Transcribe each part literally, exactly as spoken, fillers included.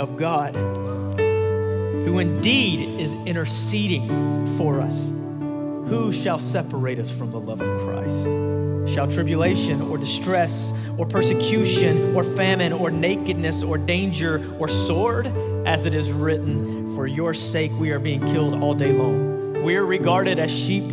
of God, who indeed is interceding for us. Who shall separate us from the love of Christ? Shall tribulation or distress or persecution or famine or nakedness or danger or sword? As it is written, for your sake we are being killed all day long. We are regarded as sheep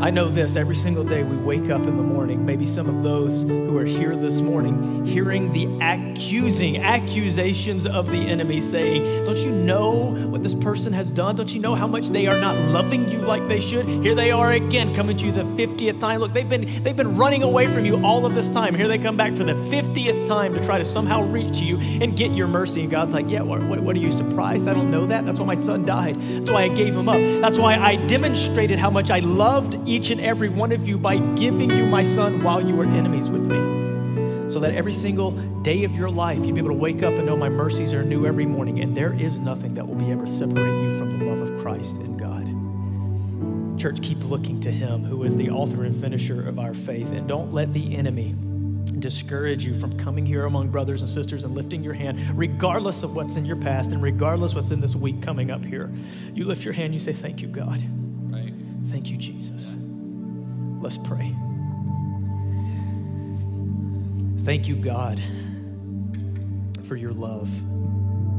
I know this, every single day we wake up in the morning, maybe some of those who are here this morning, hearing the accusing, accusations of the enemy saying, don't you know what this person has done? Don't you know how much they are not loving you like they should? Here they are again, coming to you the fiftieth time. Look, they've been, they've been running away from you all of this time. Here they come back for the fiftieth time to try to somehow reach you and get your mercy. And God's like, yeah, what, what are you surprised? I don't know that. That's why my son died. That's why I gave him up. That's why I demonstrated how much I loved each and every one of you by giving you my son while you were enemies with me, so that every single day of your life you'd be able to wake up and know my mercies are new every morning, and there is nothing that will be able to separate you from the love of Christ and God. Church, keep looking to him who is the author and finisher of our faith, and don't let the enemy discourage you from coming here among brothers and sisters and lifting your hand, regardless of what's in your past and regardless what's in this week coming up here. You lift your hand, you say, thank you, God. Thank you, Jesus. Let's pray. Thank you, God, for your love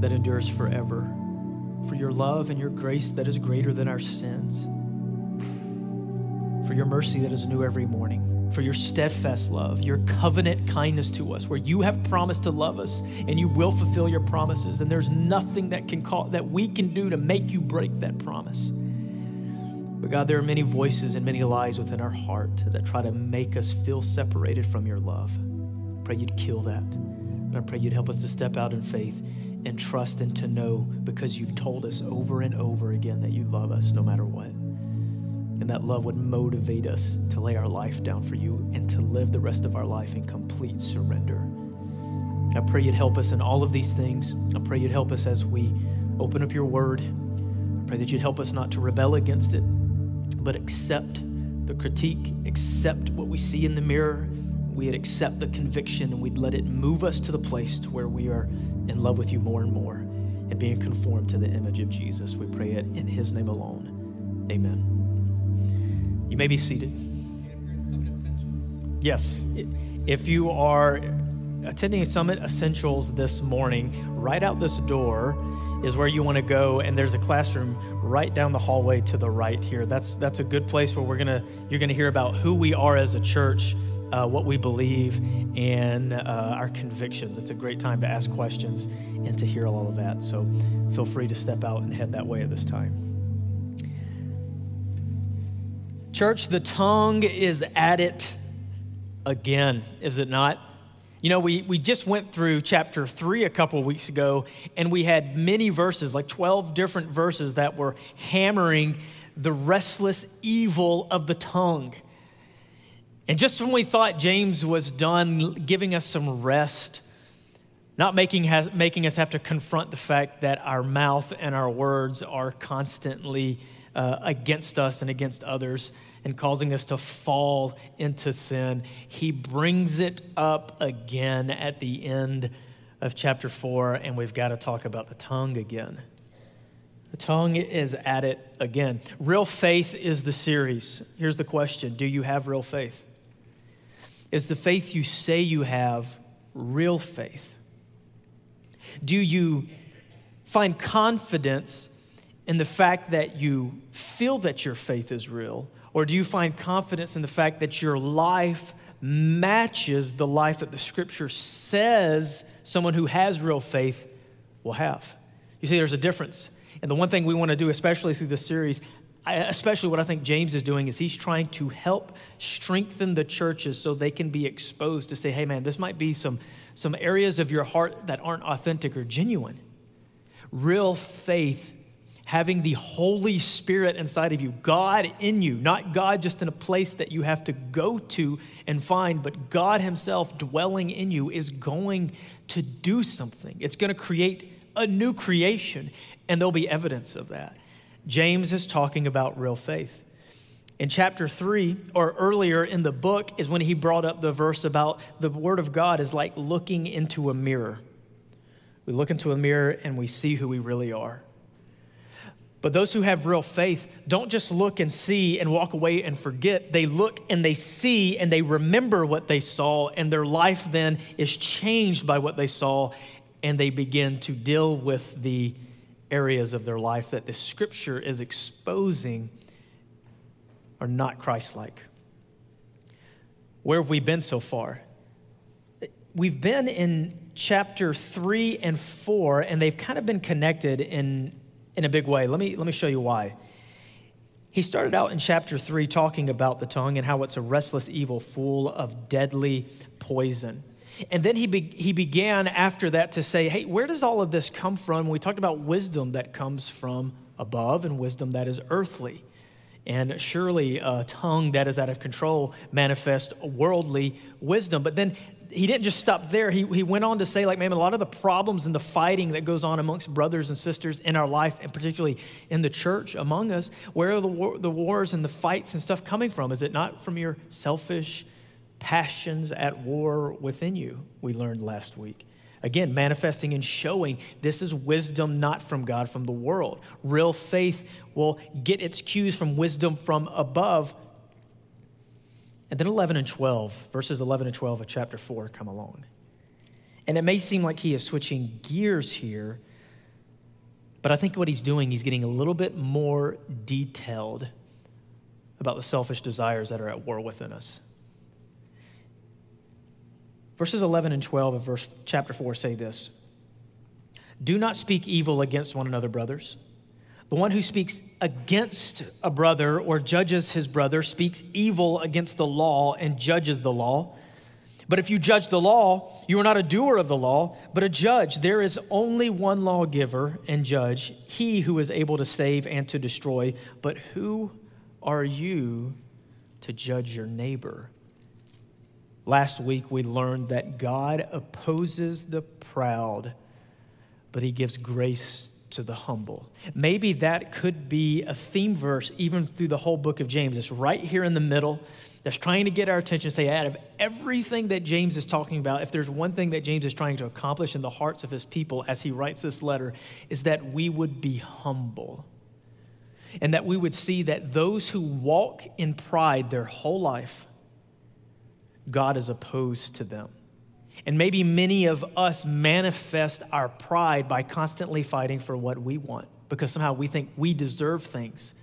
that endures forever, for your love and your grace that is greater than our sins, for your mercy that is new every morning, for your steadfast love, your covenant kindness to us, where you have promised to love us and you will fulfill your promises, and there's nothing that can call, that we can do to make you break that promise. But God, there are many voices and many lies within our heart that try to make us feel separated from your love. I pray you'd kill that. And I pray you'd help us to step out in faith and trust and to know, because you've told us over and over again that you love us no matter what. And that love would motivate us to lay our life down for you and to live the rest of our life in complete surrender. I pray you'd help us in all of these things. I pray you'd help us as we open up your word. I pray that you'd help us not to rebel against it, but accept the critique, accept what we see in the mirror. We'd accept the conviction, and we'd let it move us to the place to where we are in love with you more and more and being conformed to the image of Jesus. We pray it in his name alone. Amen. You may be seated. Yes. If you are attending Summit Essentials this morning, right out this door is where you want to go, and there's a classroom right down the hallway to the right here. That's that's a good place where we're gonna you're gonna hear about who we are as a church, uh, what we believe, and uh, our convictions. It's a great time to ask questions and to hear all of that. So feel free to step out and head that way at this time. Church, the tongue is at it again, is it not? You know, we, we just went through chapter three a couple of weeks ago, and we had many verses, like twelve different verses that were hammering the restless evil of the tongue. And just when we thought James was done giving us some rest, not making, ha- making us have to confront the fact that our mouth and our words are constantly uh, against us and against others, and causing us to fall into sin, he brings it up again at the end of chapter four, and we've got to talk about the tongue again. The tongue is at it again. Real faith is the series. Here's the question: do you have real faith? Is the faith you say you have real faith? Do you find confidence in the fact that you feel that your faith is real, Or do you find confidence in the fact that your life matches the life that the Scripture says someone who has real faith will have? You see, there's a difference. And the one thing we want to do, especially through this series, especially what I think James is doing, is he's trying to help strengthen the churches so they can be exposed to say, hey, man, this might be some, some areas of your heart that aren't authentic or genuine. Real faith, having the Holy Spirit inside of you, God in you, not God just in a place that you have to go to and find, but God himself dwelling in you is going to do something. It's going to create a new creation, and there'll be evidence of that. James is talking about real faith. In chapter three, or earlier in the book, is when he brought up the verse about the word of God is like looking into a mirror. We look into a mirror and we see who we really are. But those who have real faith don't just look and see and walk away and forget. They look and they see and they remember what they saw, and their life then is changed by what they saw, and they begin to deal with the areas of their life that the Scripture is exposing are not Christ-like. Where have we been so far? We've been in chapter three and four, and they've kind of been connected in, in a big way. Let me, let me show you why. He started out in chapter three talking about the tongue and how it's a restless evil full of deadly poison. And then he be, he began after that to say, hey, where does all of this come from? We talked about wisdom that comes from above and wisdom that is earthly. And surely a tongue that is out of control manifests worldly wisdom. But then he didn't just stop there. He, he went on to say, like, man, a lot of the problems and the fighting that goes on amongst brothers and sisters in our life, and particularly in the church among us, where are the, war, the wars and the fights and stuff coming from? Is it not from your selfish passions at war within you, we learned last week? Again, manifesting and showing this is wisdom not from God, from the world. Real faith will get its cues from wisdom from above. And then eleven and twelve, verses eleven and twelve of chapter four come along. And it may seem like he is switching gears here, but I think what he's doing, he's getting a little bit more detailed about the selfish desires that are at war within us. Verses eleven and twelve of verse chapter four say this: do not speak evil against one another, brothers. The one who speaks against a brother or judges his brother speaks evil against the law and judges the law. But if you judge the law, you are not a doer of the law, but a judge. There is only one lawgiver and judge, he who is able to save and to destroy. But who are you to judge your neighbor? Last week, we learned that God opposes the proud, but he gives grace to the humble. Maybe that could be a theme verse even through the whole book of James. It's right here in the middle that's trying to get our attention. Say, out of everything that James is talking about, if there's one thing that James is trying to accomplish in the hearts of his people as he writes this letter, is that we would be humble and that we would see that those who walk in pride their whole life, God is opposed to them. And maybe many of us manifest our pride by constantly fighting for what we want because somehow we think we deserve things.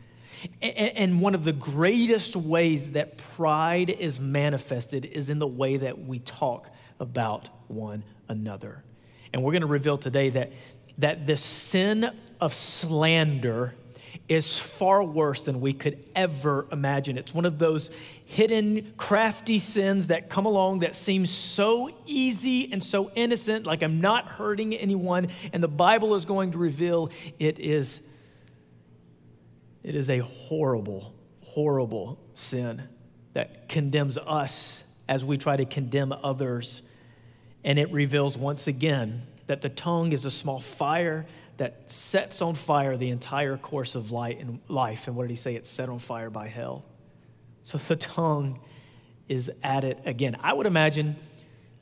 And one of the greatest ways that pride is manifested is in the way that we talk about one another. And we're going to reveal today that, that the sin of slander is far worse than we could ever imagine. It's one of those hidden, crafty sins that come along that seems so easy and so innocent, like I'm not hurting anyone, and the Bible is going to reveal it is, it is a horrible, horrible sin that condemns us as we try to condemn others. And it reveals once again that the tongue is a small fire that sets on fire the entire course of light and life. And what did he say? It's set on fire by hell. So the tongue is at it again. I would imagine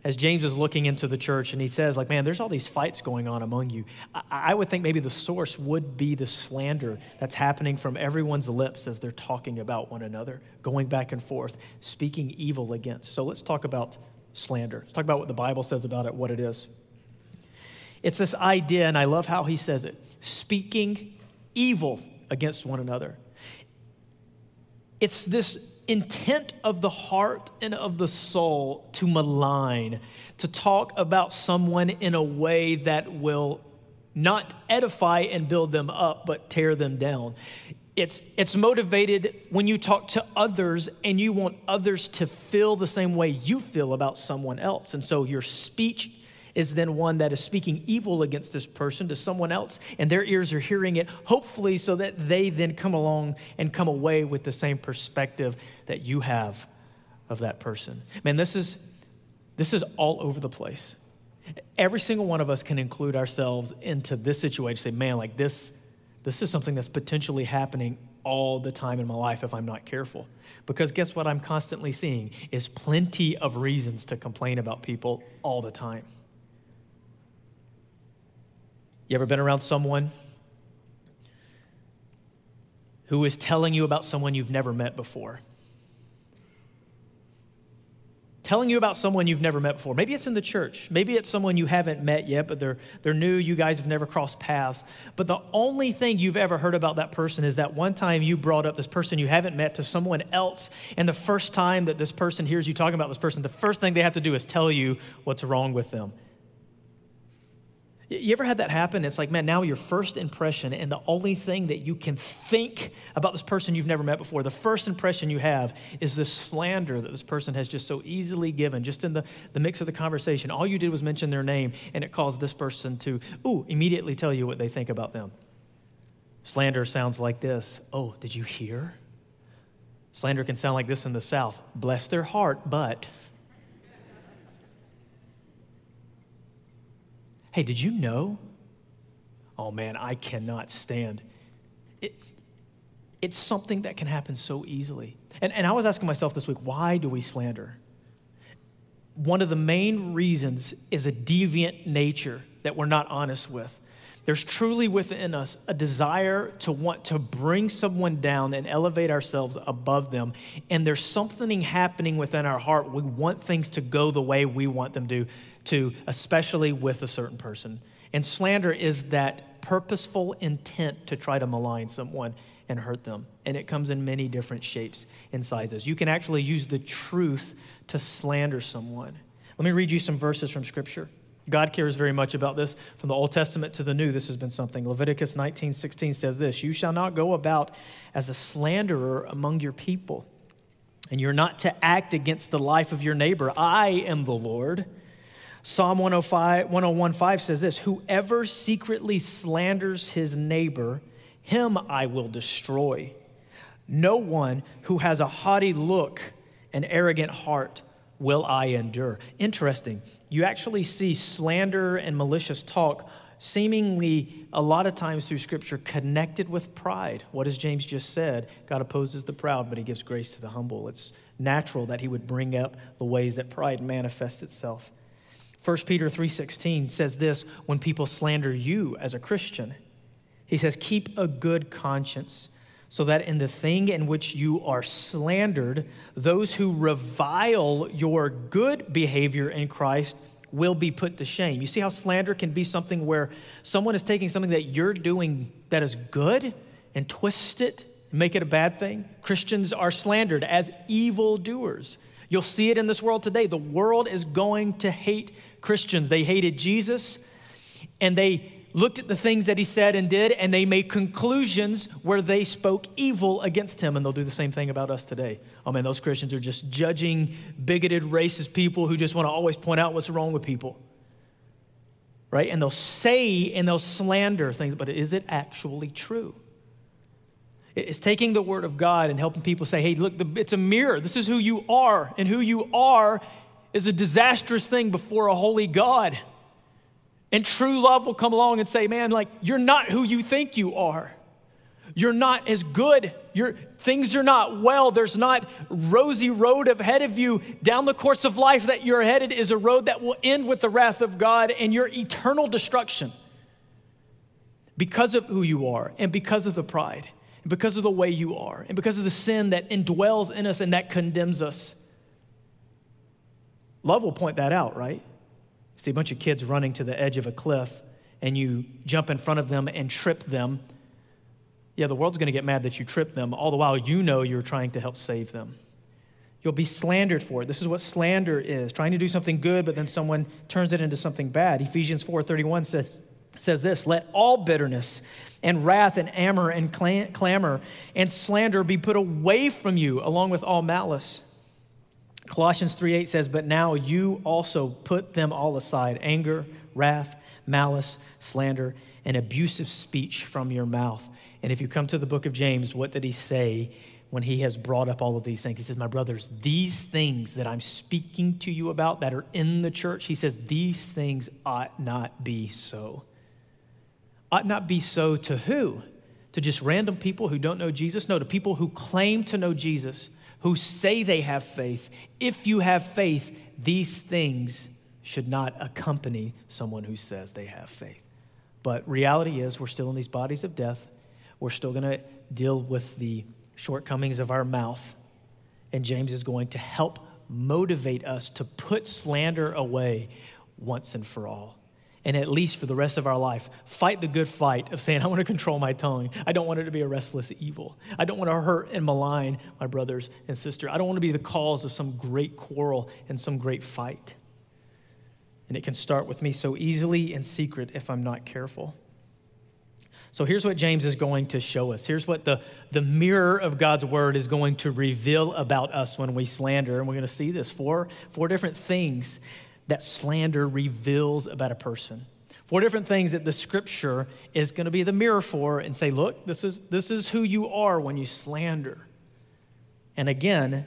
as James is looking into the church and he says, like, man, there's all these fights going on among you. I, I would think maybe the source would be the slander that's happening from everyone's lips as they're talking about one another, going back and forth, speaking evil against. So let's talk about slander. Let's talk about what the Bible says about it, what it is. It's this idea, and I love how he says it, speaking evil against one another. It's this intent of the heart and of the soul to malign, to talk about someone in a way that will not edify and build them up, but tear them down. It's it's motivated when you talk to others and you want others to feel the same way you feel about someone else. And so your speech is then one that is speaking evil against this person to someone else, and their ears are hearing it, hopefully so that they then come along and come away with the same perspective that you have of that person. Man, this is this is all over the place. Every single one of us can include ourselves into this situation, say, man, like this, this is something that's potentially happening all the time in my life if I'm not careful. Because guess what I'm constantly seeing is plenty of reasons to complain about people all the time. You ever been around someone who is telling you about someone you've never met before? Telling you about someone you've never met before. Maybe it's in the church. Maybe it's someone you haven't met yet, but they're they're new. You guys have never crossed paths. But the only thing you've ever heard about that person is that one time you brought up this person you haven't met to someone else, and the first time that this person hears you talking about this person, the first thing they have to do is tell you what's wrong with them. You ever had that happen? It's like, man, now your first impression and the only thing that you can think about this person you've never met before, the first impression you have is this slander that this person has just so easily given, just in the, the mix of the conversation. All you did was mention their name, and it caused this person to, ooh, immediately tell you what they think about them. Slander sounds like this. Oh, did you hear? Slander can sound like this in the South. Bless their heart, but... Hey, did you know? Oh man, I cannot stand. It, it's something that can happen so easily. And, and I was asking myself this week, why do we slander? One of the main reasons is a deviant nature that we're not honest with. There's truly within us a desire to want to bring someone down and elevate ourselves above them. And there's something happening within our heart. We want things to go the way we want them to. to, especially with a certain person. And slander is that purposeful intent to try to malign someone and hurt them. And it comes in many different shapes and sizes. You can actually use the truth to slander someone. Let me read you some verses from Scripture. God cares very much about this. From the Old Testament to the New, this has been something. Leviticus nineteen sixteen says this, "You shall not go about as a slanderer among your people, and you're not to act against the life of your neighbor. I am the Lord." Psalm one oh one five says this, "Whoever secretly slanders his neighbor, him I will destroy. No one who has a haughty look and arrogant heart will I endure." Interesting. You actually see slander and malicious talk seemingly a lot of times through Scripture connected with pride. What has James just said? God opposes the proud, but he gives grace to the humble. It's natural that he would bring up the ways that pride manifests itself. First Peter three sixteen says this, when people slander you as a Christian, he says, "Keep a good conscience so that in the thing in which you are slandered, those who revile your good behavior in Christ will be put to shame." You see how slander can be something where someone is taking something that you're doing that is good and twist it, and make it a bad thing. Christians are slandered as evildoers. You'll see it in this world today. The world is going to hate Christians. They hated Jesus, and they looked at the things that he said and did, and they made conclusions where they spoke evil against him, and they'll do the same thing about us today. Oh man, those Christians are just judging, bigoted, racist people who just want to always point out what's wrong with people, right? And they'll say and they'll slander things, but is it actually true? It's taking the word of God and helping people say, hey, look, it's a mirror. This is who you are. And who you are is a disastrous thing before a holy God. And true love will come along and say, man, like, you're not who you think you are. You're not as good. You're, things are not well. There's not rosy road ahead of you. Down the course of life that you're headed is a road that will end with the wrath of God and your eternal destruction because of who you are and because of the pride. Because of the way you are, and because of the sin that indwells in us and that condemns us. Love will point that out, right? See a bunch of kids running to the edge of a cliff, and you jump in front of them and trip them. Yeah, the world's going to get mad that you tripped them, all the while you know you're trying to help save them. You'll be slandered for it. This is what slander is, trying to do something good, but then someone turns it into something bad. Ephesians four thirty-one says, says this, let all bitterness and wrath and anger and clamor and slander be put away from you, along with all malice. Colossians three eight says, but now you also put them all aside, anger, wrath, malice, slander, and abusive speech from your mouth. And if you come to the book of James, what did he say when he has brought up all of these things? He says, my brothers, these things that I'm speaking to you about that are in the church, he says, these things ought not be so. Ought not be so to who? To just random people who don't know Jesus? No, to people who claim to know Jesus, who say they have faith. If you have faith, these things should not accompany someone who says they have faith. But reality is we're still in these bodies of death. We're still going to deal with the shortcomings of our mouth. And James is going to help motivate us to put slander away once and for all. And at least for the rest of our life, fight the good fight of saying, I want to control my tongue. I don't want it to be a restless evil. I don't want to hurt and malign my brothers and sisters. I don't want to be the cause of some great quarrel and some great fight. And it can start with me so easily in secret if I'm not careful. So here's what James is going to show us. Here's what the, the mirror of God's word is going to reveal about us when we slander. And we're going to see this. Four, four different things that slander reveals about a person. Four different things that the scripture is going to be the mirror for and say, look, this is, this is who you are when you slander. And again,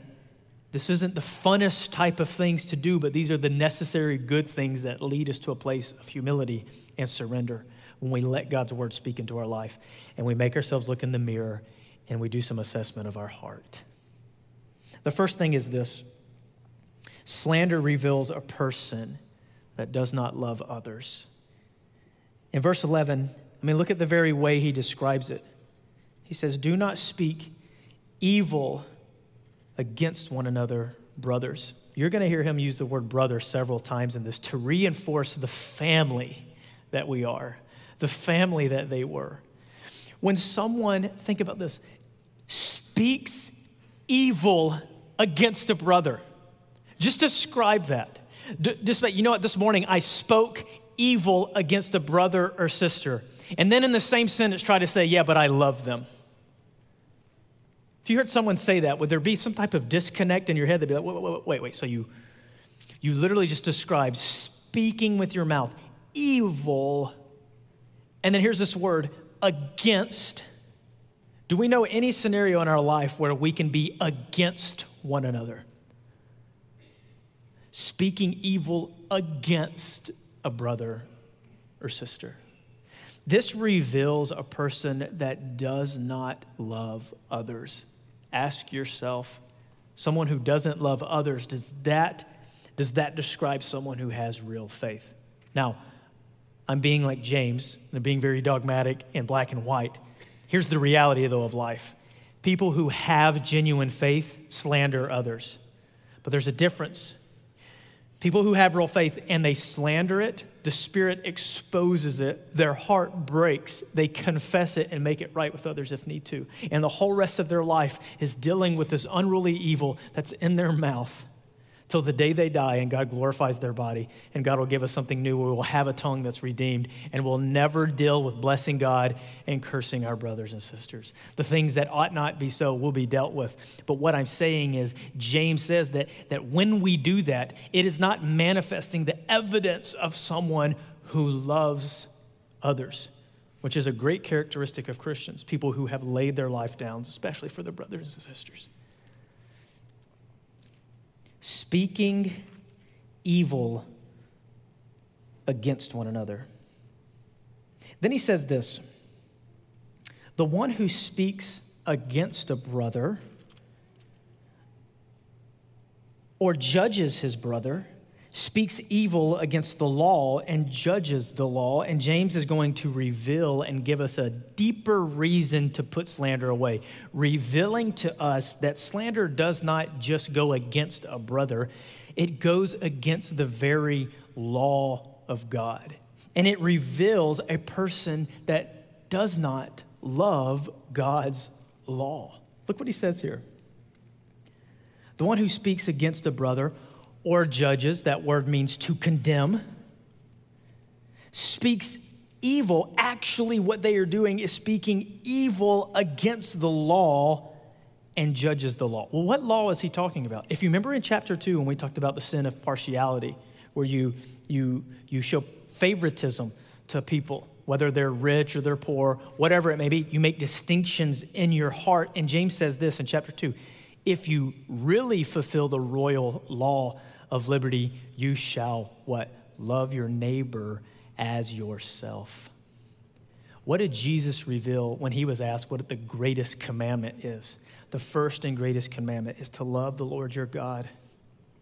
this isn't the funnest type of things to do, but these are the necessary good things that lead us to a place of humility and surrender when we let God's word speak into our life and we make ourselves look in the mirror and we do some assessment of our heart. The first thing is this. Slander reveals a person that does not love others. In verse eleven, I mean, look at the very way he describes it. He says, do not speak evil against one another, brothers. You're going to hear him use the word brother several times in this to reinforce the family that we are, the family that they were. When someone, think about this, speaks evil against a brother, just describe that. D- despite, you know what, this morning I spoke evil against a brother or sister. And then in the same sentence, try to say, yeah, but I love them. If you heard someone say that, would there be some type of disconnect in your head? They'd be like, wait, wait, wait, wait. So you, you literally just described speaking with your mouth, evil. And then here's this word, against. Do we know any scenario in our life where we can be against one another? Speaking evil against a brother or sister. This reveals a person that does not love others. Ask yourself, someone who doesn't love others, does that, does that describe someone who has real faith? Now, I'm being like James, and I'm being very dogmatic and black and white. Here's the reality, though, of life. People who have genuine faith slander others, but there's a difference. People who have real faith and they slander it, the Spirit exposes it, their heart breaks, they confess it and make it right with others if need to. And the whole rest of their life is dealing with this unruly evil that's in their mouth till the day they die and God glorifies their body and God will give us something new. We will have a tongue that's redeemed and we'll never deal with blessing God and cursing our brothers and sisters. The things that ought not be so will be dealt with. But what I'm saying is James says that, that when we do that, it is not manifesting the evidence of someone who loves others, which is a great characteristic of Christians, people who have laid their life down, especially for their brothers and sisters. Speaking evil against one another. Then he says this, the one who speaks against a brother or judges his brother speaks evil against the law and judges the law. And James is going to reveal and give us a deeper reason to put slander away, revealing to us that slander does not just go against a brother. It goes against the very law of God. And it reveals a person that does not love God's law. Look what he says here. The one who speaks against a brother or judges, that word means to condemn, speaks evil. Actually, what they are doing is speaking evil against the law and judges the law. Well, what law is he talking about? If you remember in chapter two, when we talked about the sin of partiality, where you you you show favoritism to people, whether they're rich or they're poor, whatever it may be, you make distinctions in your heart. And James says this in chapter two, if you really fulfill the royal law of liberty, you shall what? Love your neighbor as yourself. What did Jesus reveal when he was asked what the greatest commandment is? The first and greatest commandment is to love the Lord your God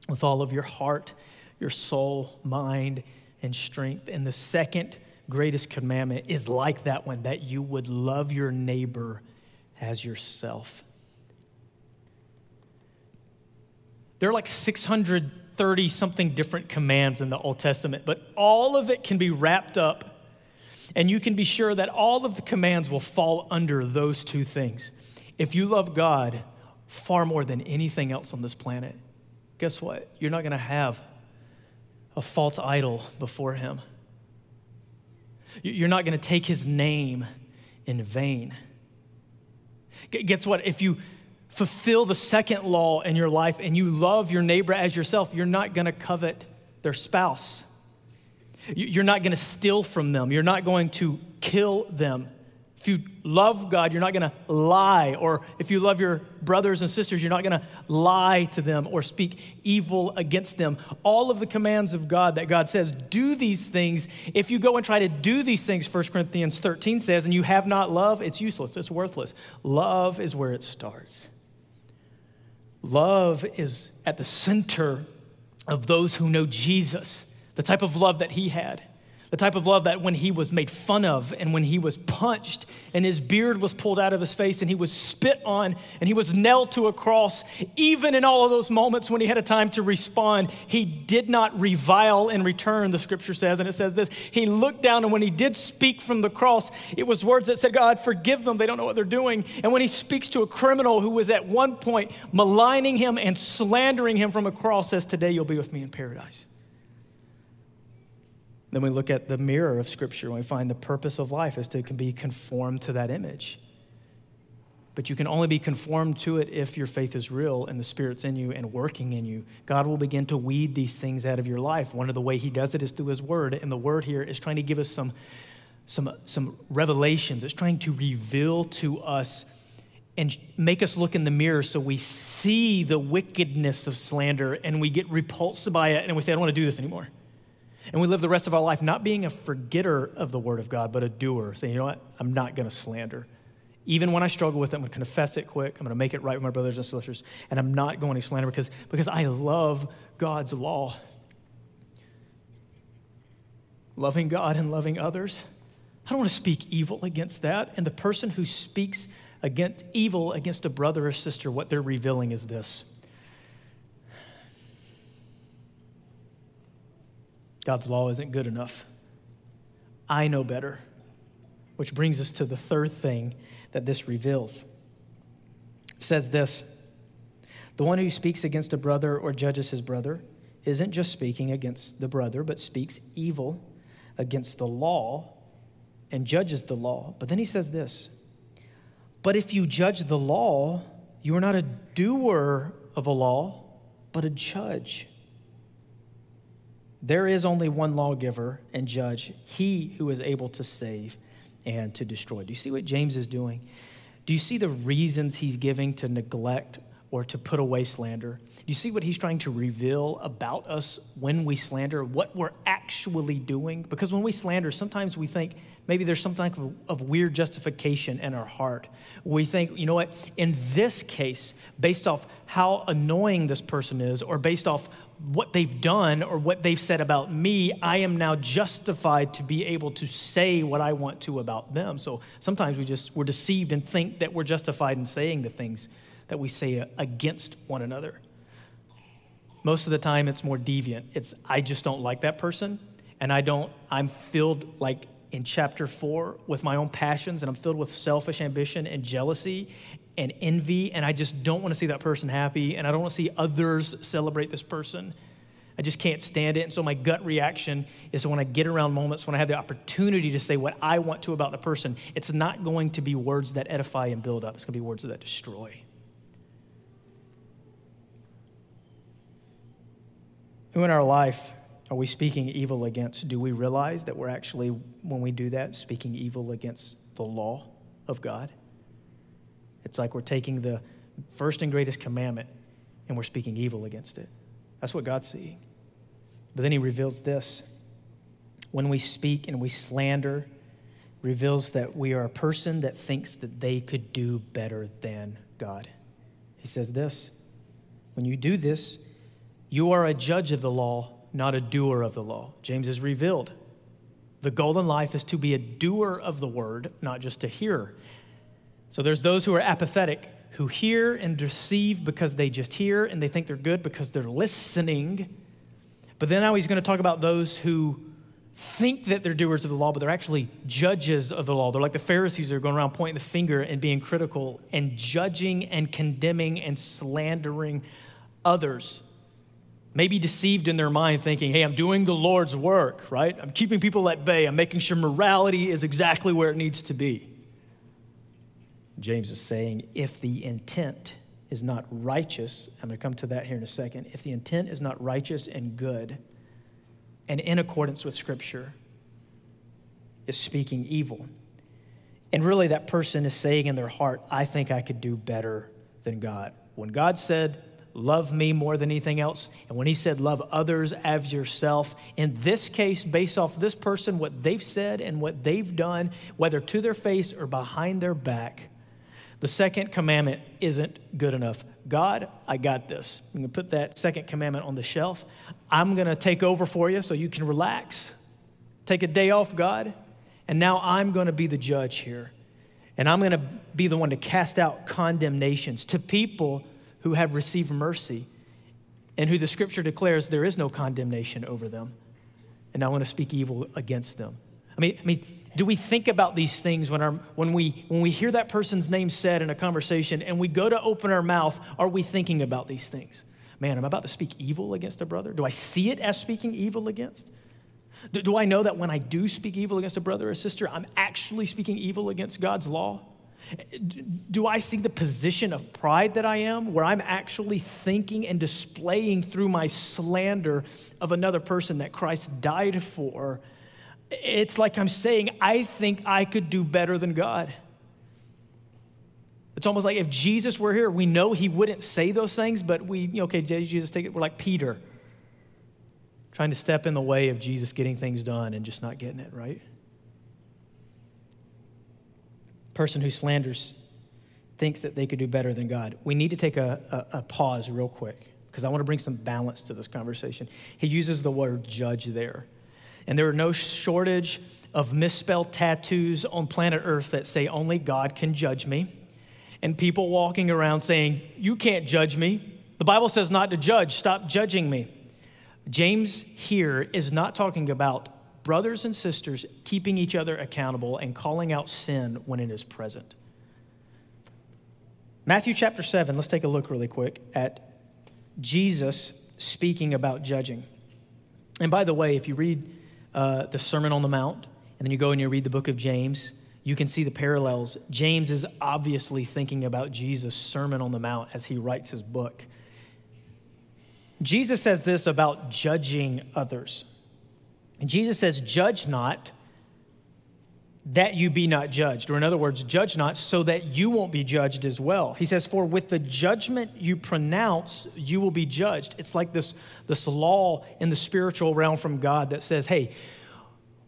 with all of your heart, your soul, mind, and strength. And the second greatest commandment is like that one, that you would love your neighbor as yourself. There are like six hundred thirty something different commands in the Old Testament, but all of it can be wrapped up, and you can be sure that all of the commands will fall under those two things. If you love God far more than anything else on this planet, guess what? You're not going to have a false idol before him. You're not going to take his name in vain. Guess what? If you fulfill the second law in your life and you love your neighbor as yourself, you're not going to covet their spouse. You're not going to steal from them. You're not going to kill them. If you love God, you're not going to lie. Or if you love your brothers and sisters, you're not going to lie to them or speak evil against them. All of the commands of God that God says, do these things. If you go and try to do these things, First Corinthians thirteen says, and you have not love, it's useless, it's worthless. Love is where it starts. Love is at the center of those who know Jesus, the type of love that he had. The type of love that when he was made fun of and when he was punched and his beard was pulled out of his face and he was spit on and he was nailed to a cross, even in all of those moments when he had a time to respond, he did not revile in return, the scripture says, and it says this, he looked down and when he did speak from the cross, it was words that said, God, forgive them, they don't know what they're doing. And when he speaks to a criminal who was at one point maligning him and slandering him from a cross, says, today you'll be with me in paradise. Then we look at the mirror of Scripture and we find the purpose of life is to be conformed to that image. But you can only be conformed to it if your faith is real and the Spirit's in you and working in you. God will begin to weed these things out of your life. One of the way he does it is through his word. And the word here is trying to give us some, some, some revelations. It's trying to reveal to us and make us look in the mirror so we see the wickedness of slander and we get repulsed by it and we say, I don't want to do this anymore. And we live the rest of our life not being a forgetter of the word of God, but a doer, saying, you know what, I'm not going to slander. Even when I struggle with it, I'm going to confess it quick. I'm going to make it right with my brothers and sisters, and I'm not going to slander because, because I love God's law. Loving God and loving others, I don't want to speak evil against that. And the person who speaks against evil against a brother or sister, what they're revealing is this. God's law isn't good enough. I know better, which brings us to the third thing that this reveals. It says this, the one who speaks against a brother or judges his brother isn't just speaking against the brother, but speaks evil against the law and judges the law. But then he says this, but if you judge the law, you are not a doer of a law, but a judge. There is only one lawgiver and judge, he who is able to save and to destroy. Do you see what James is doing? Do you see the reasons he's giving to neglect or to put away slander? Do you see what he's trying to reveal about us when we slander, what we're actually doing? Because when we slander, sometimes we think maybe there's something of weird justification in our heart. We think, you know what, in this case, based off how annoying this person is or based off what they've done or what they've said about me, I am now justified to be able to say what I want to about them. So sometimes we just, we're deceived and think that we're justified in saying the things that we say against one another. Most of the time it's more deviant. It's, I just don't like that person and I don't, I'm filled like in chapter four with my own passions, and I'm filled with selfish ambition and jealousy and envy, and I just don't want to see that person happy, and I don't want to see others celebrate this person. I just can't stand it. And so my gut reaction is when I get around moments when I have the opportunity to say what I want to about the person, it's not going to be words that edify and build up. It's going to be words that destroy. Who in our life are we speaking evil against? Do we realize that we're actually, when we do that, speaking evil against the law of God? It's like we're taking the first and greatest commandment and we're speaking evil against it. That's what God's seeing. But then he reveals this. When we speak and we slander, reveals that we are a person that thinks that they could do better than God. He says this, when you do this, you are a judge of the law, not a doer of the law. James is revealed. The goal in life is to be a doer of the word, not just a hearer. So there's those who are apathetic, who hear and deceive because they just hear and they think they're good because they're listening. But then now he's going to talk about those who think that they're doers of the law, but they're actually judges of the law. They're like the Pharisees who are going around pointing the finger and being critical and judging and condemning and slandering others. Maybe deceived in their mind thinking, hey, I'm doing the Lord's work, right? I'm keeping people at bay. I'm making sure morality is exactly where it needs to be. James is saying, if the intent is not righteous, I'm going to come to that here in a second. If the intent is not righteous and good and in accordance with Scripture, is speaking evil. And really that person is saying in their heart, I think I could do better than God. When God said, love me more than anything else, and when he said, love others as yourself, in this case, based off this person, what they've said and what they've done, whether to their face or behind their back, the second commandment isn't good enough. God, I got this. I'm going to put that second commandment on the shelf. I'm going to take over for you so you can relax. Take a day off, God. And now I'm going to be the judge here. And I'm going to be the one to cast out condemnations to people who have received mercy and who the Scripture declares there is no condemnation over them. And I want to speak evil against them. I mean, I mean, do we think about these things when our when we when we hear that person's name said in a conversation and we go to open our mouth? Are we thinking about these things? Man, I'm about to speak evil against a brother. Do I see it as speaking evil against? Do, do I know that when I do speak evil against a brother or sister, I'm actually speaking evil against God's law? Do I see the position of pride that I am, where I'm actually thinking and displaying through my slander of another person that Christ died for? It's like I'm saying, I think I could do better than God. It's almost like if Jesus were here, we know he wouldn't say those things, but we, you know, okay, Jesus, take it. We're like Peter, trying to step in the way of Jesus getting things done and just not getting it, right? Person who slanders thinks that they could do better than God. We need to take a, a, a pause real quick because I want to bring some balance to this conversation. He uses the word judge there. And there are no shortage of misspelled tattoos on planet Earth that say only God can judge me. And people walking around saying, you can't judge me. The Bible says not to judge. Stop judging me. James here is not talking about brothers and sisters keeping each other accountable and calling out sin when it is present. Matthew chapter seven, let's take a look really quick at Jesus speaking about judging. And by the way, if you read uh, the Sermon on the Mount, and then you go and you read the book of James, you can see the parallels. James is obviously thinking about Jesus' Sermon on the Mount as he writes his book. Jesus says this about judging others. And Jesus says, judge not that you be not judged. Or in other words, judge not so that you won't be judged as well. He says, for with the judgment you pronounce, you will be judged. It's like this, this law in the spiritual realm from God that says, hey,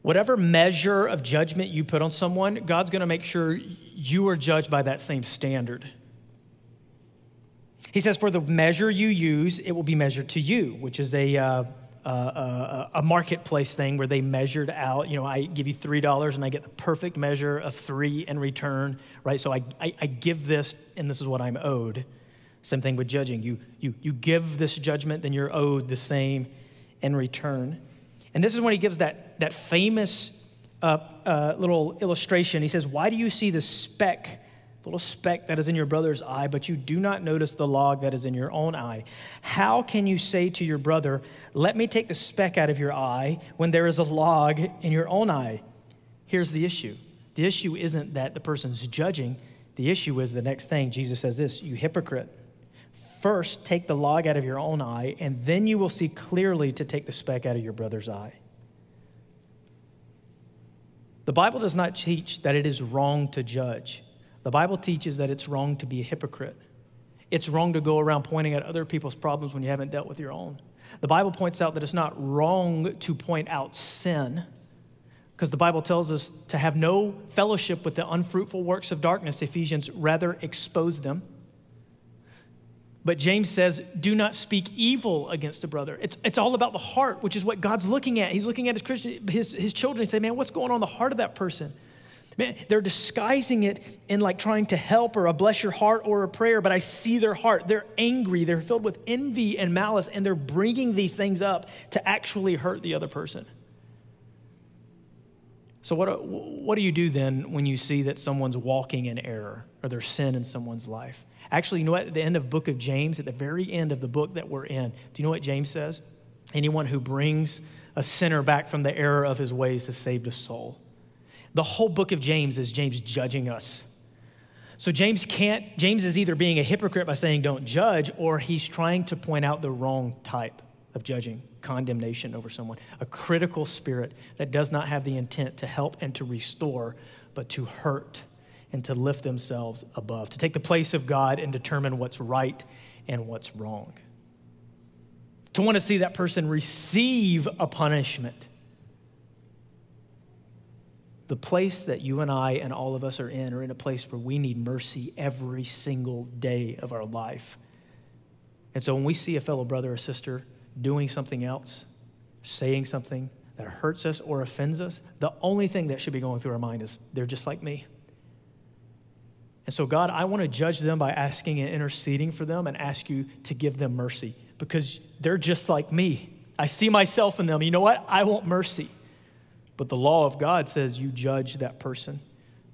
whatever measure of judgment you put on someone, God's going to make sure you are judged by that same standard. He says, for the measure you use, it will be measured to you, which is a... Uh, Uh, a, a marketplace thing where they measured out, you know, I give you three dollars and I get the perfect measure of three in return, right? So I, I, I give this and this is what I'm owed. Same thing with judging. You, you, you give this judgment, then you're owed the same in return. And this is when he gives that, that famous uh, uh, little illustration. He says, why do you see the speck, little speck that is in your brother's eye, but you do not notice the log that is in your own eye? How can you say to your brother, let me take the speck out of your eye when there is a log in your own eye? Here's the issue. The issue isn't that the person's judging. The issue is the next thing. Jesus says this, you hypocrite. First, take the log out of your own eye, and then you will see clearly to take the speck out of your brother's eye. The Bible does not teach that it is wrong to judge. The Bible teaches that it's wrong to be a hypocrite. It's wrong to go around pointing at other people's problems when you haven't dealt with your own. The Bible points out that it's not wrong to point out sin, because the Bible tells us to have no fellowship with the unfruitful works of darkness. Ephesians, rather expose them. But James says, do not speak evil against a brother. It's, it's all about the heart, which is what God's looking at. He's looking at his Christian, his, his children. He said, man, what's going on in the heart of that person? Man, they're disguising it in like trying to help or a bless your heart or a prayer, but I see their heart. They're angry. They're filled with envy and malice, and they're bringing these things up to actually hurt the other person. So what, what do you do then when you see that someone's walking in error or there's sin in someone's life? Actually, you know what? At the end of the book of James, at the very end of the book that we're in, do you know what James says? Anyone who brings a sinner back from the error of his ways has saved a soul. The whole book of James is James judging us. So James can't, James is either being a hypocrite by saying don't judge, or he's trying to point out the wrong type of judging, condemnation over someone, a critical spirit that does not have the intent to help and to restore, but to hurt and to lift themselves above, to take the place of God and determine what's right and what's wrong. To want to see that person receive a punishment. The place that you and I and all of us are in are in a place where we need mercy every single day of our life. And so when we see a fellow brother or sister doing something else, saying something that hurts us or offends us, the only thing that should be going through our mind is, they're just like me. And so, God, I want to judge them by asking and interceding for them and ask you to give them mercy, because they're just like me. I see myself in them. You know what? I want mercy. But the law of God says you judge that person,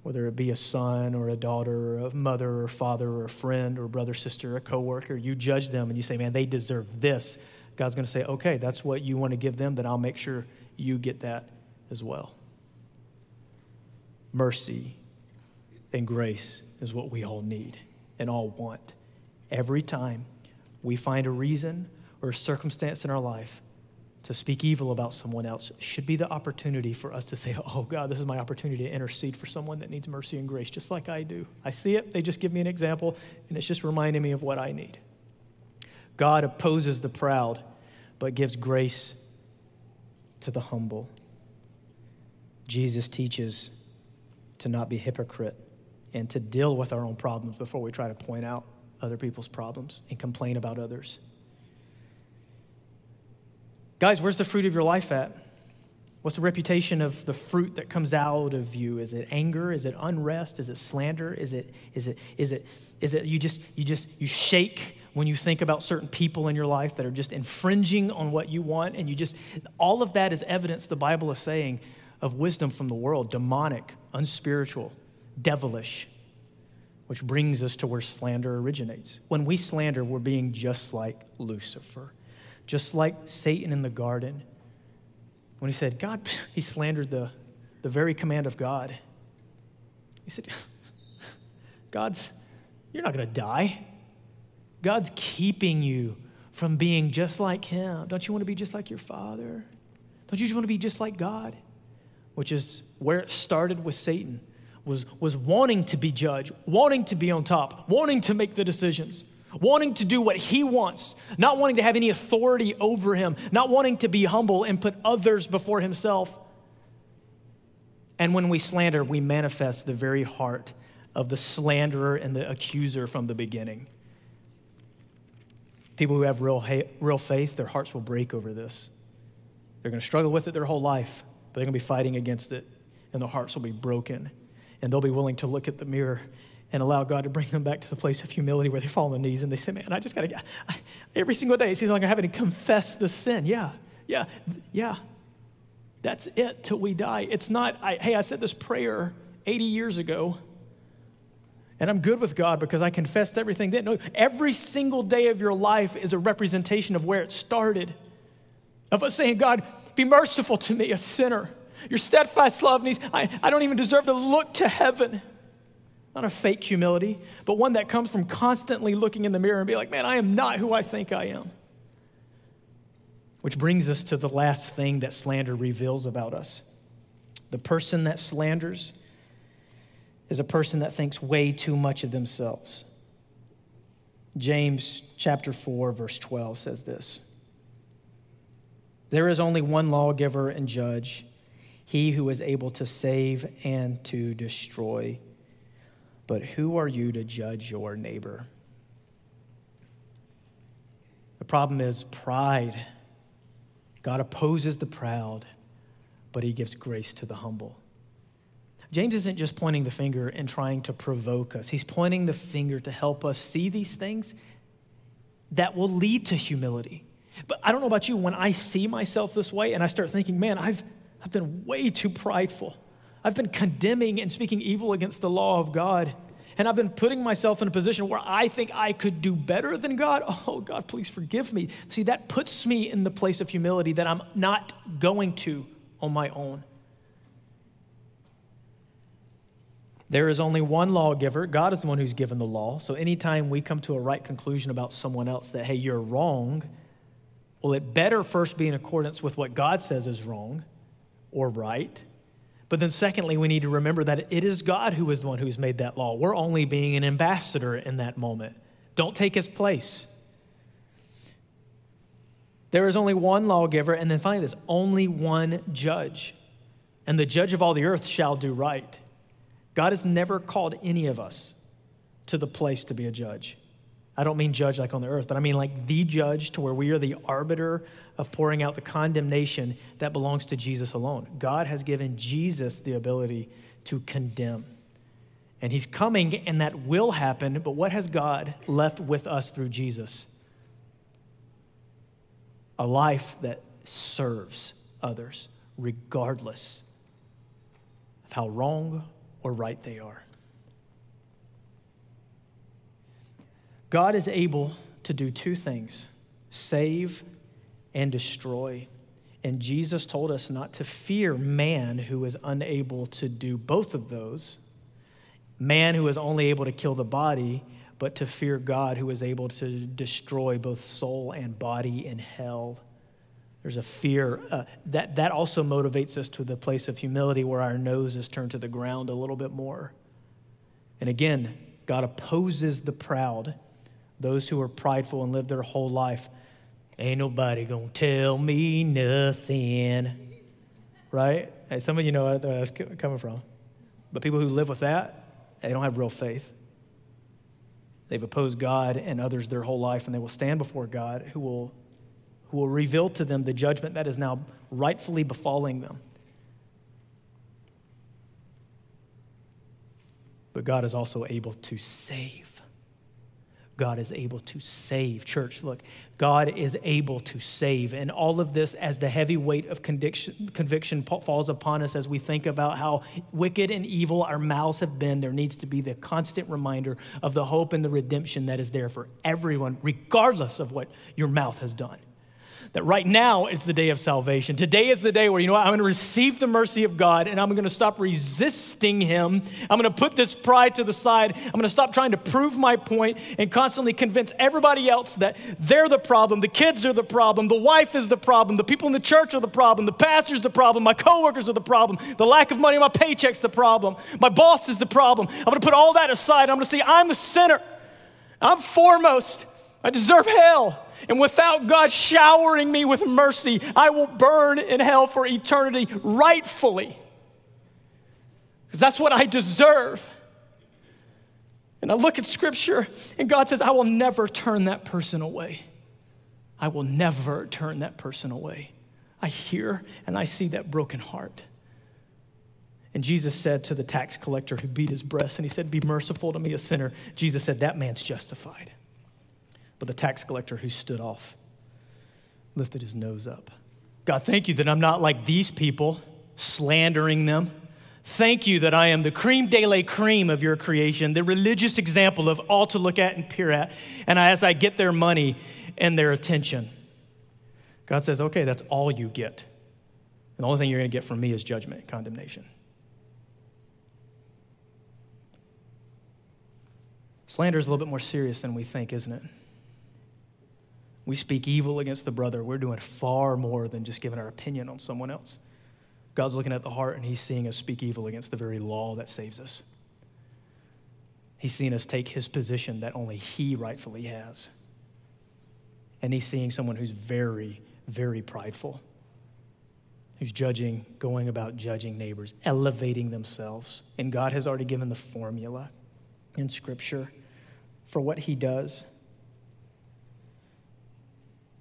whether it be a son or a daughter or a mother or father or a friend or brother, sister, a coworker. You judge them and you say, man, they deserve this. God's going to say, okay, that's what you want to give them, then I'll make sure you get that as well. Mercy and grace is what we all need and all want. Every time we find a reason or a circumstance in our life to speak evil about someone else, should be the opportunity for us to say, oh God, this is my opportunity to intercede for someone that needs mercy and grace, just like I do. I see it, they just give me an example, and it's just reminding me of what I need. God opposes the proud, but gives grace to the humble. Jesus teaches to not be hypocrite and to deal with our own problems before we try to point out other people's problems and complain about others. Guys, where's the fruit of your life at? What's the reputation of the fruit that comes out of you? Is it anger? Is it unrest? Is it slander? Is it, is it, is it, is it you just, you just, you shake when you think about certain people in your life that are just infringing on what you want, and you just, all of that is evidence, the Bible is saying, of wisdom from the world, demonic, unspiritual, devilish, which brings us to where slander originates. When we slander, we're being just like Lucifer, just like Satan in the garden. When he said, God, he slandered the, the very command of God. He said, God's, you're not gonna die. God's keeping you from being just like him. Don't you want to be just like your father? Don't you just want to be just like God? Which is where it started with Satan, was, was wanting to be judged, wanting to be on top, wanting to make the decisions, wanting to do what he wants, not wanting to have any authority over him, not wanting to be humble and put others before himself. And when we slander, we manifest the very heart of the slanderer and the accuser from the beginning. People who have real hate, real faith, their hearts will break over this. They're going to struggle with it their whole life, but they're going to be fighting against it, and their hearts will be broken, and they'll be willing to look at the mirror and allow God to bring them back to the place of humility where they fall on their knees, and they say, man, I just got to, every single day, it seems like I'm having to confess the sin. Yeah, yeah, yeah. That's it till we die. It's not, I, hey, I said this prayer eighty years ago, and I'm good with God because I confessed everything then. No, every single day of your life is a representation of where it started. Of us saying, God, be merciful to me, a sinner. Your steadfast love needs, I, I don't even deserve to look to heaven. Not a fake humility, but one that comes from constantly looking in the mirror and be like, man, I am not who I think I am. Which brings us to the last thing that slander reveals about us. The person that slanders is a person that thinks way too much of themselves. James chapter four, verse twelve says this. There is only one lawgiver and judge, he who is able to save and to destroy. But who are you to judge your neighbor? The problem is pride. God opposes the proud, but he gives grace to the humble. James isn't just pointing the finger and trying to provoke us. He's pointing the finger to help us see these things that will lead to humility. But I don't know about you, when I see myself this way and I start thinking, man, I've, I've been way too prideful. I've been condemning and speaking evil against the law of God. And I've been putting myself in a position where I think I could do better than God. Oh, God, please forgive me. See, that puts me in the place of humility that I'm not going to on my own. There is only one lawgiver. God is the one who's given the law. So anytime we come to a right conclusion about someone else that, hey, you're wrong, well, it better first be in accordance with what God says is wrong or right. But then secondly, we need to remember that it is God who is the one who's made that law. We're only being an ambassador in that moment. Don't take his place. There is only one lawgiver, and then finally this, only one judge. And the judge of all the earth shall do right. God has never called any of us to the place to be a judge. I don't mean judge like on the earth, but I mean like the judge to where we are the arbiter of pouring out the condemnation that belongs to Jesus alone. God has given Jesus the ability to condemn. And he's coming, and that will happen, but what has God left with us through Jesus? A life that serves others, regardless of how wrong or right they are. God is able to do two things, save and destroy. And Jesus told us not to fear man who is unable to do both of those, man who is only able to kill the body, but to fear God who is able to destroy both soul and body in hell. There's a fear. Uh, that, that also motivates us to the place of humility where our nose is turned to the ground a little bit more. And again, God opposes the proud, those who are prideful and live their whole life. Ain't nobody gonna tell me nothing, right? Hey, some of you know where that's coming from. But people who live with that, they don't have real faith. They've opposed God and others their whole life, and they will stand before God who will, who will reveal to them the judgment that is now rightfully befalling them. But God is also able to save. God is able to save. Church, look, God is able to save. And all of this as the heavy weight of conviction, conviction falls upon us as we think about how wicked and evil our mouths have been, there needs to be the constant reminder of the hope and the redemption that is there for everyone, regardless of what your mouth has done. That right now it's the day of salvation. Today is the day where, you know what, I'm going to receive the mercy of God and I'm going to stop resisting him. I'm going to put this pride to the side. I'm going to stop trying to prove my point and constantly convince everybody else that they're the problem. The kids are the problem. The wife is the problem. The people in the church are the problem. The pastor's the problem. My coworkers are the problem. The lack of money in my paycheck's the problem. My boss is the problem. I'm going to put all that aside. I'm going to say, I'm the sinner. I'm foremost. I deserve hell. And without God showering me with mercy, I will burn in hell for eternity rightfully. Because that's what I deserve. And I look at scripture and God says, I will never turn that person away. I will never turn that person away. I hear and I see that broken heart. And Jesus said to the tax collector who beat his breast, and he said, be merciful to me, a sinner. Jesus said, that man's justified. But the tax collector who stood off lifted his nose up God, thank you that I'm not like these people, slandering them. Thank you that I am the creme de la creme of your creation, the religious example of all to look at and peer at, and as I get their money and their attention. God says, okay, that's all you get. And the only thing you're going to get from me is judgment and condemnation. Slander is a little bit more serious than we think, isn't it? We speak evil against the brother. We're doing far more than just giving our opinion on someone else. God's looking at the heart, and he's seeing us speak evil against the very law that saves us. He's seeing us take his position that only he rightfully has. And he's seeing someone who's very, very prideful, who's judging, going about judging neighbors, elevating themselves. And God has already given the formula in Scripture for what he does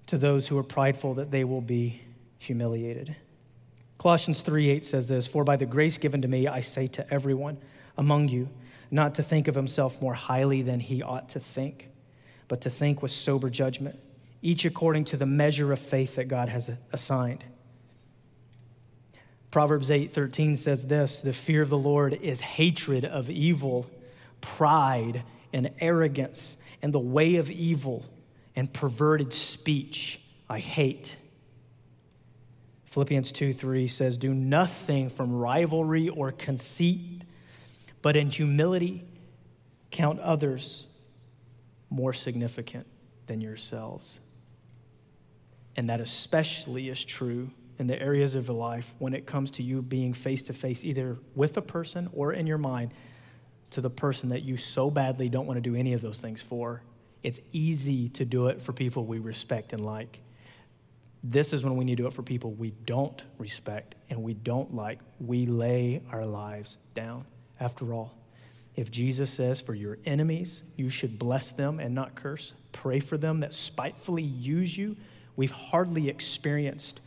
to those who are prideful, that they will be humiliated. Colossians three eight says this, "For by the grace given to me, I say to everyone among you, not to think of himself more highly than he ought to think, but to think with sober judgment, each according to the measure of faith that God has assigned." Proverbs eight thirteen says this, "The fear of the Lord is hatred of evil, pride and arrogance, and the way of evil and perverted speech I hate." Philippians two three says, "Do nothing from rivalry or conceit, but in humility count others more significant than yourselves." And that especially is true in the areas of your life when it comes to you being face-to-face, either with a person or in your mind, to the person that you so badly don't want to do any of those things for. It's easy to do it for people we respect and like. This is when we need to do it for people we don't respect and we don't like. We lay our lives down. After all, if Jesus says, "For your enemies, you should bless them and not curse, pray for them that spitefully use you," we've hardly experienced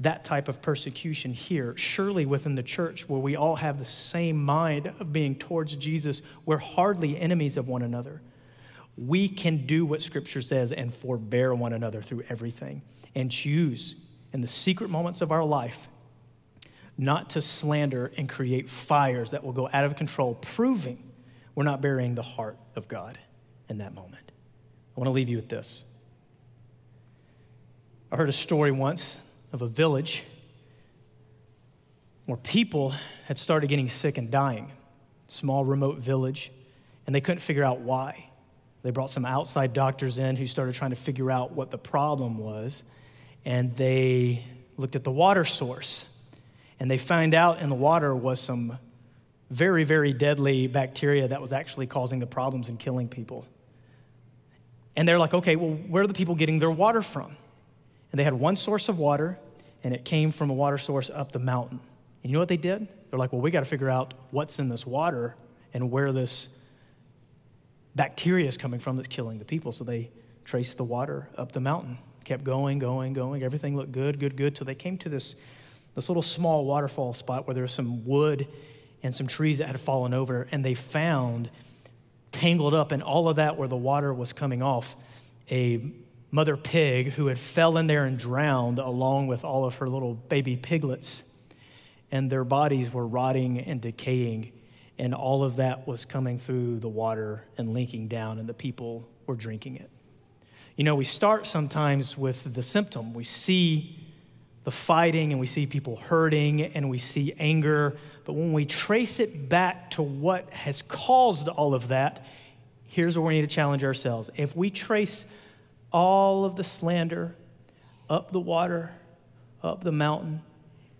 that type of persecution here. Surely within the church, where we all have the same mind of being towards Jesus, we're hardly enemies of one another. We can do what Scripture says and forbear one another through everything, and choose in the secret moments of our life not to slander and create fires that will go out of control, proving we're not burying the heart of God in that moment. I want to leave you with this. I heard a story once of a village where people had started getting sick and dying, small remote village, and they couldn't figure out why. They brought some outside doctors in who started trying to figure out what the problem was, and they looked at the water source, and they found out in the water was some very, very deadly bacteria that was actually causing the problems and killing people. And they're like, okay, well, where are the people getting their water from? And they had one source of water, and it came from a water source up the mountain. And you know what they did? They're like, well, we got to figure out what's in this water and where this bacteria is coming from that's killing the people. So they traced the water up the mountain, kept going, going, going. Everything looked good, good, good. So they came to this, this little small waterfall spot where there was some wood and some trees that had fallen over, and they found tangled up in all of that where the water was coming off a mother pig who had fell in there and drowned along with all of her little baby piglets, and their bodies were rotting and decaying. And all of that was coming through the water and leaking down, and the people were drinking it. You know, we start sometimes with the symptom. We see the fighting, and we see people hurting, and we see anger. But when we trace it back to what has caused all of that, here's where we need to challenge ourselves. If we trace all of the slander up the water, up the mountain,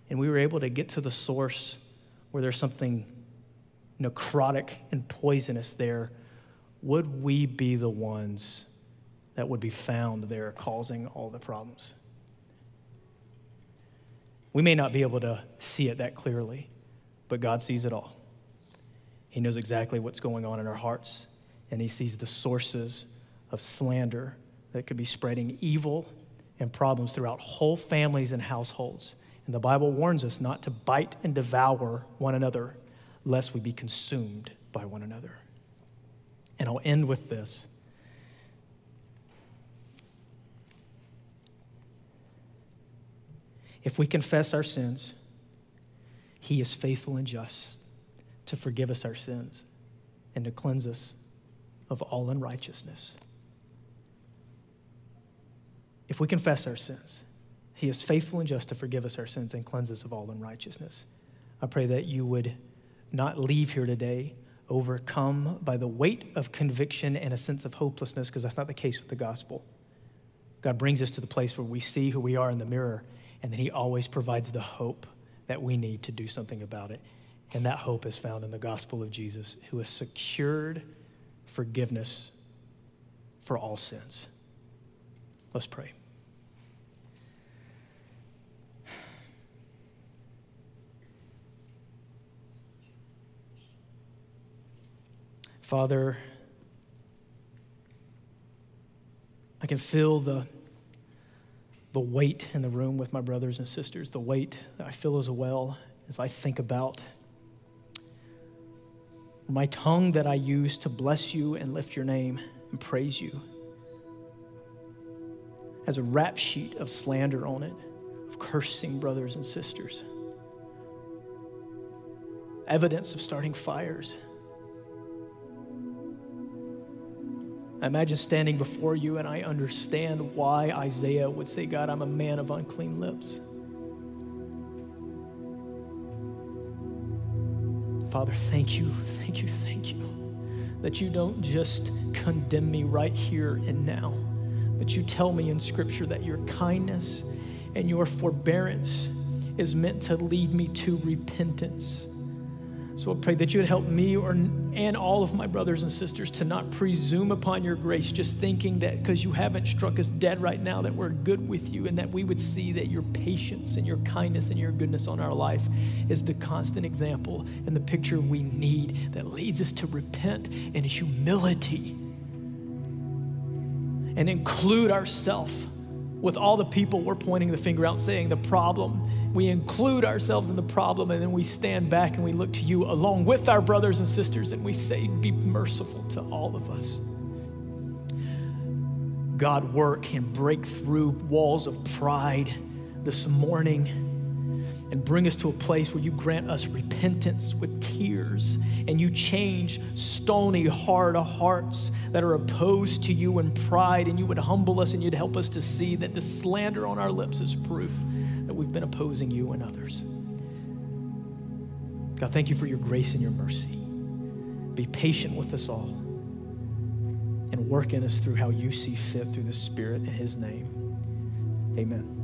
and we were able to get to the source where there's something necrotic and poisonous there, would we be the ones that would be found there causing all the problems? We may not be able to see it that clearly, but God sees it all. He knows exactly what's going on in our hearts, and he sees the sources of slander that could be spreading evil and problems throughout whole families and households. And the Bible warns us not to bite and devour one another, lest we be consumed by one another. And I'll end with this. If we confess our sins, he is faithful and just to forgive us our sins and to cleanse us of all unrighteousness. If we confess our sins, he is faithful and just to forgive us our sins and cleanse us of all unrighteousness. I pray that you would not leave here today overcome by the weight of conviction and a sense of hopelessness, because that's not the case with the gospel. God brings us to the place where we see who we are in the mirror, and then he always provides the hope that we need to do something about it. And that hope is found in the gospel of Jesus, who has secured forgiveness for all sins. Let's pray. Father, I can feel the, the weight in the room with my brothers and sisters, the weight that I feel as well as I think about my tongue that I use to bless you and lift your name and praise you has a rap sheet of slander on it, of cursing brothers and sisters, evidence of starting fires. I imagine standing before you, and I understand why Isaiah would say, God, I'm a man of unclean lips. Father, thank you, thank you, thank you, that you don't just condemn me right here and now, but you tell me in Scripture that your kindness and your forbearance is meant to lead me to repentance. So I pray that you would help me or and all of my brothers and sisters to not presume upon your grace, just thinking that because you haven't struck us dead right now that we're good with you, and that we would see that your patience and your kindness and your goodness on our life is the constant example and the picture we need that leads us to repent and humility and include ourselves with all the people we're pointing the finger out saying the problem. We include ourselves in the problem, and then we stand back and we look to you along with our brothers and sisters, and we say, be merciful to all of us. God, work and break through walls of pride this morning and bring us to a place where you grant us repentance with tears, and you change stony, hard hearts that are opposed to you in pride, and you would humble us and you'd help us to see that the slander on our lips is proof that we've been opposing you and others. God, thank you for your grace and your mercy. Be patient with us all and work in us through how you see fit through the Spirit in his name. Amen.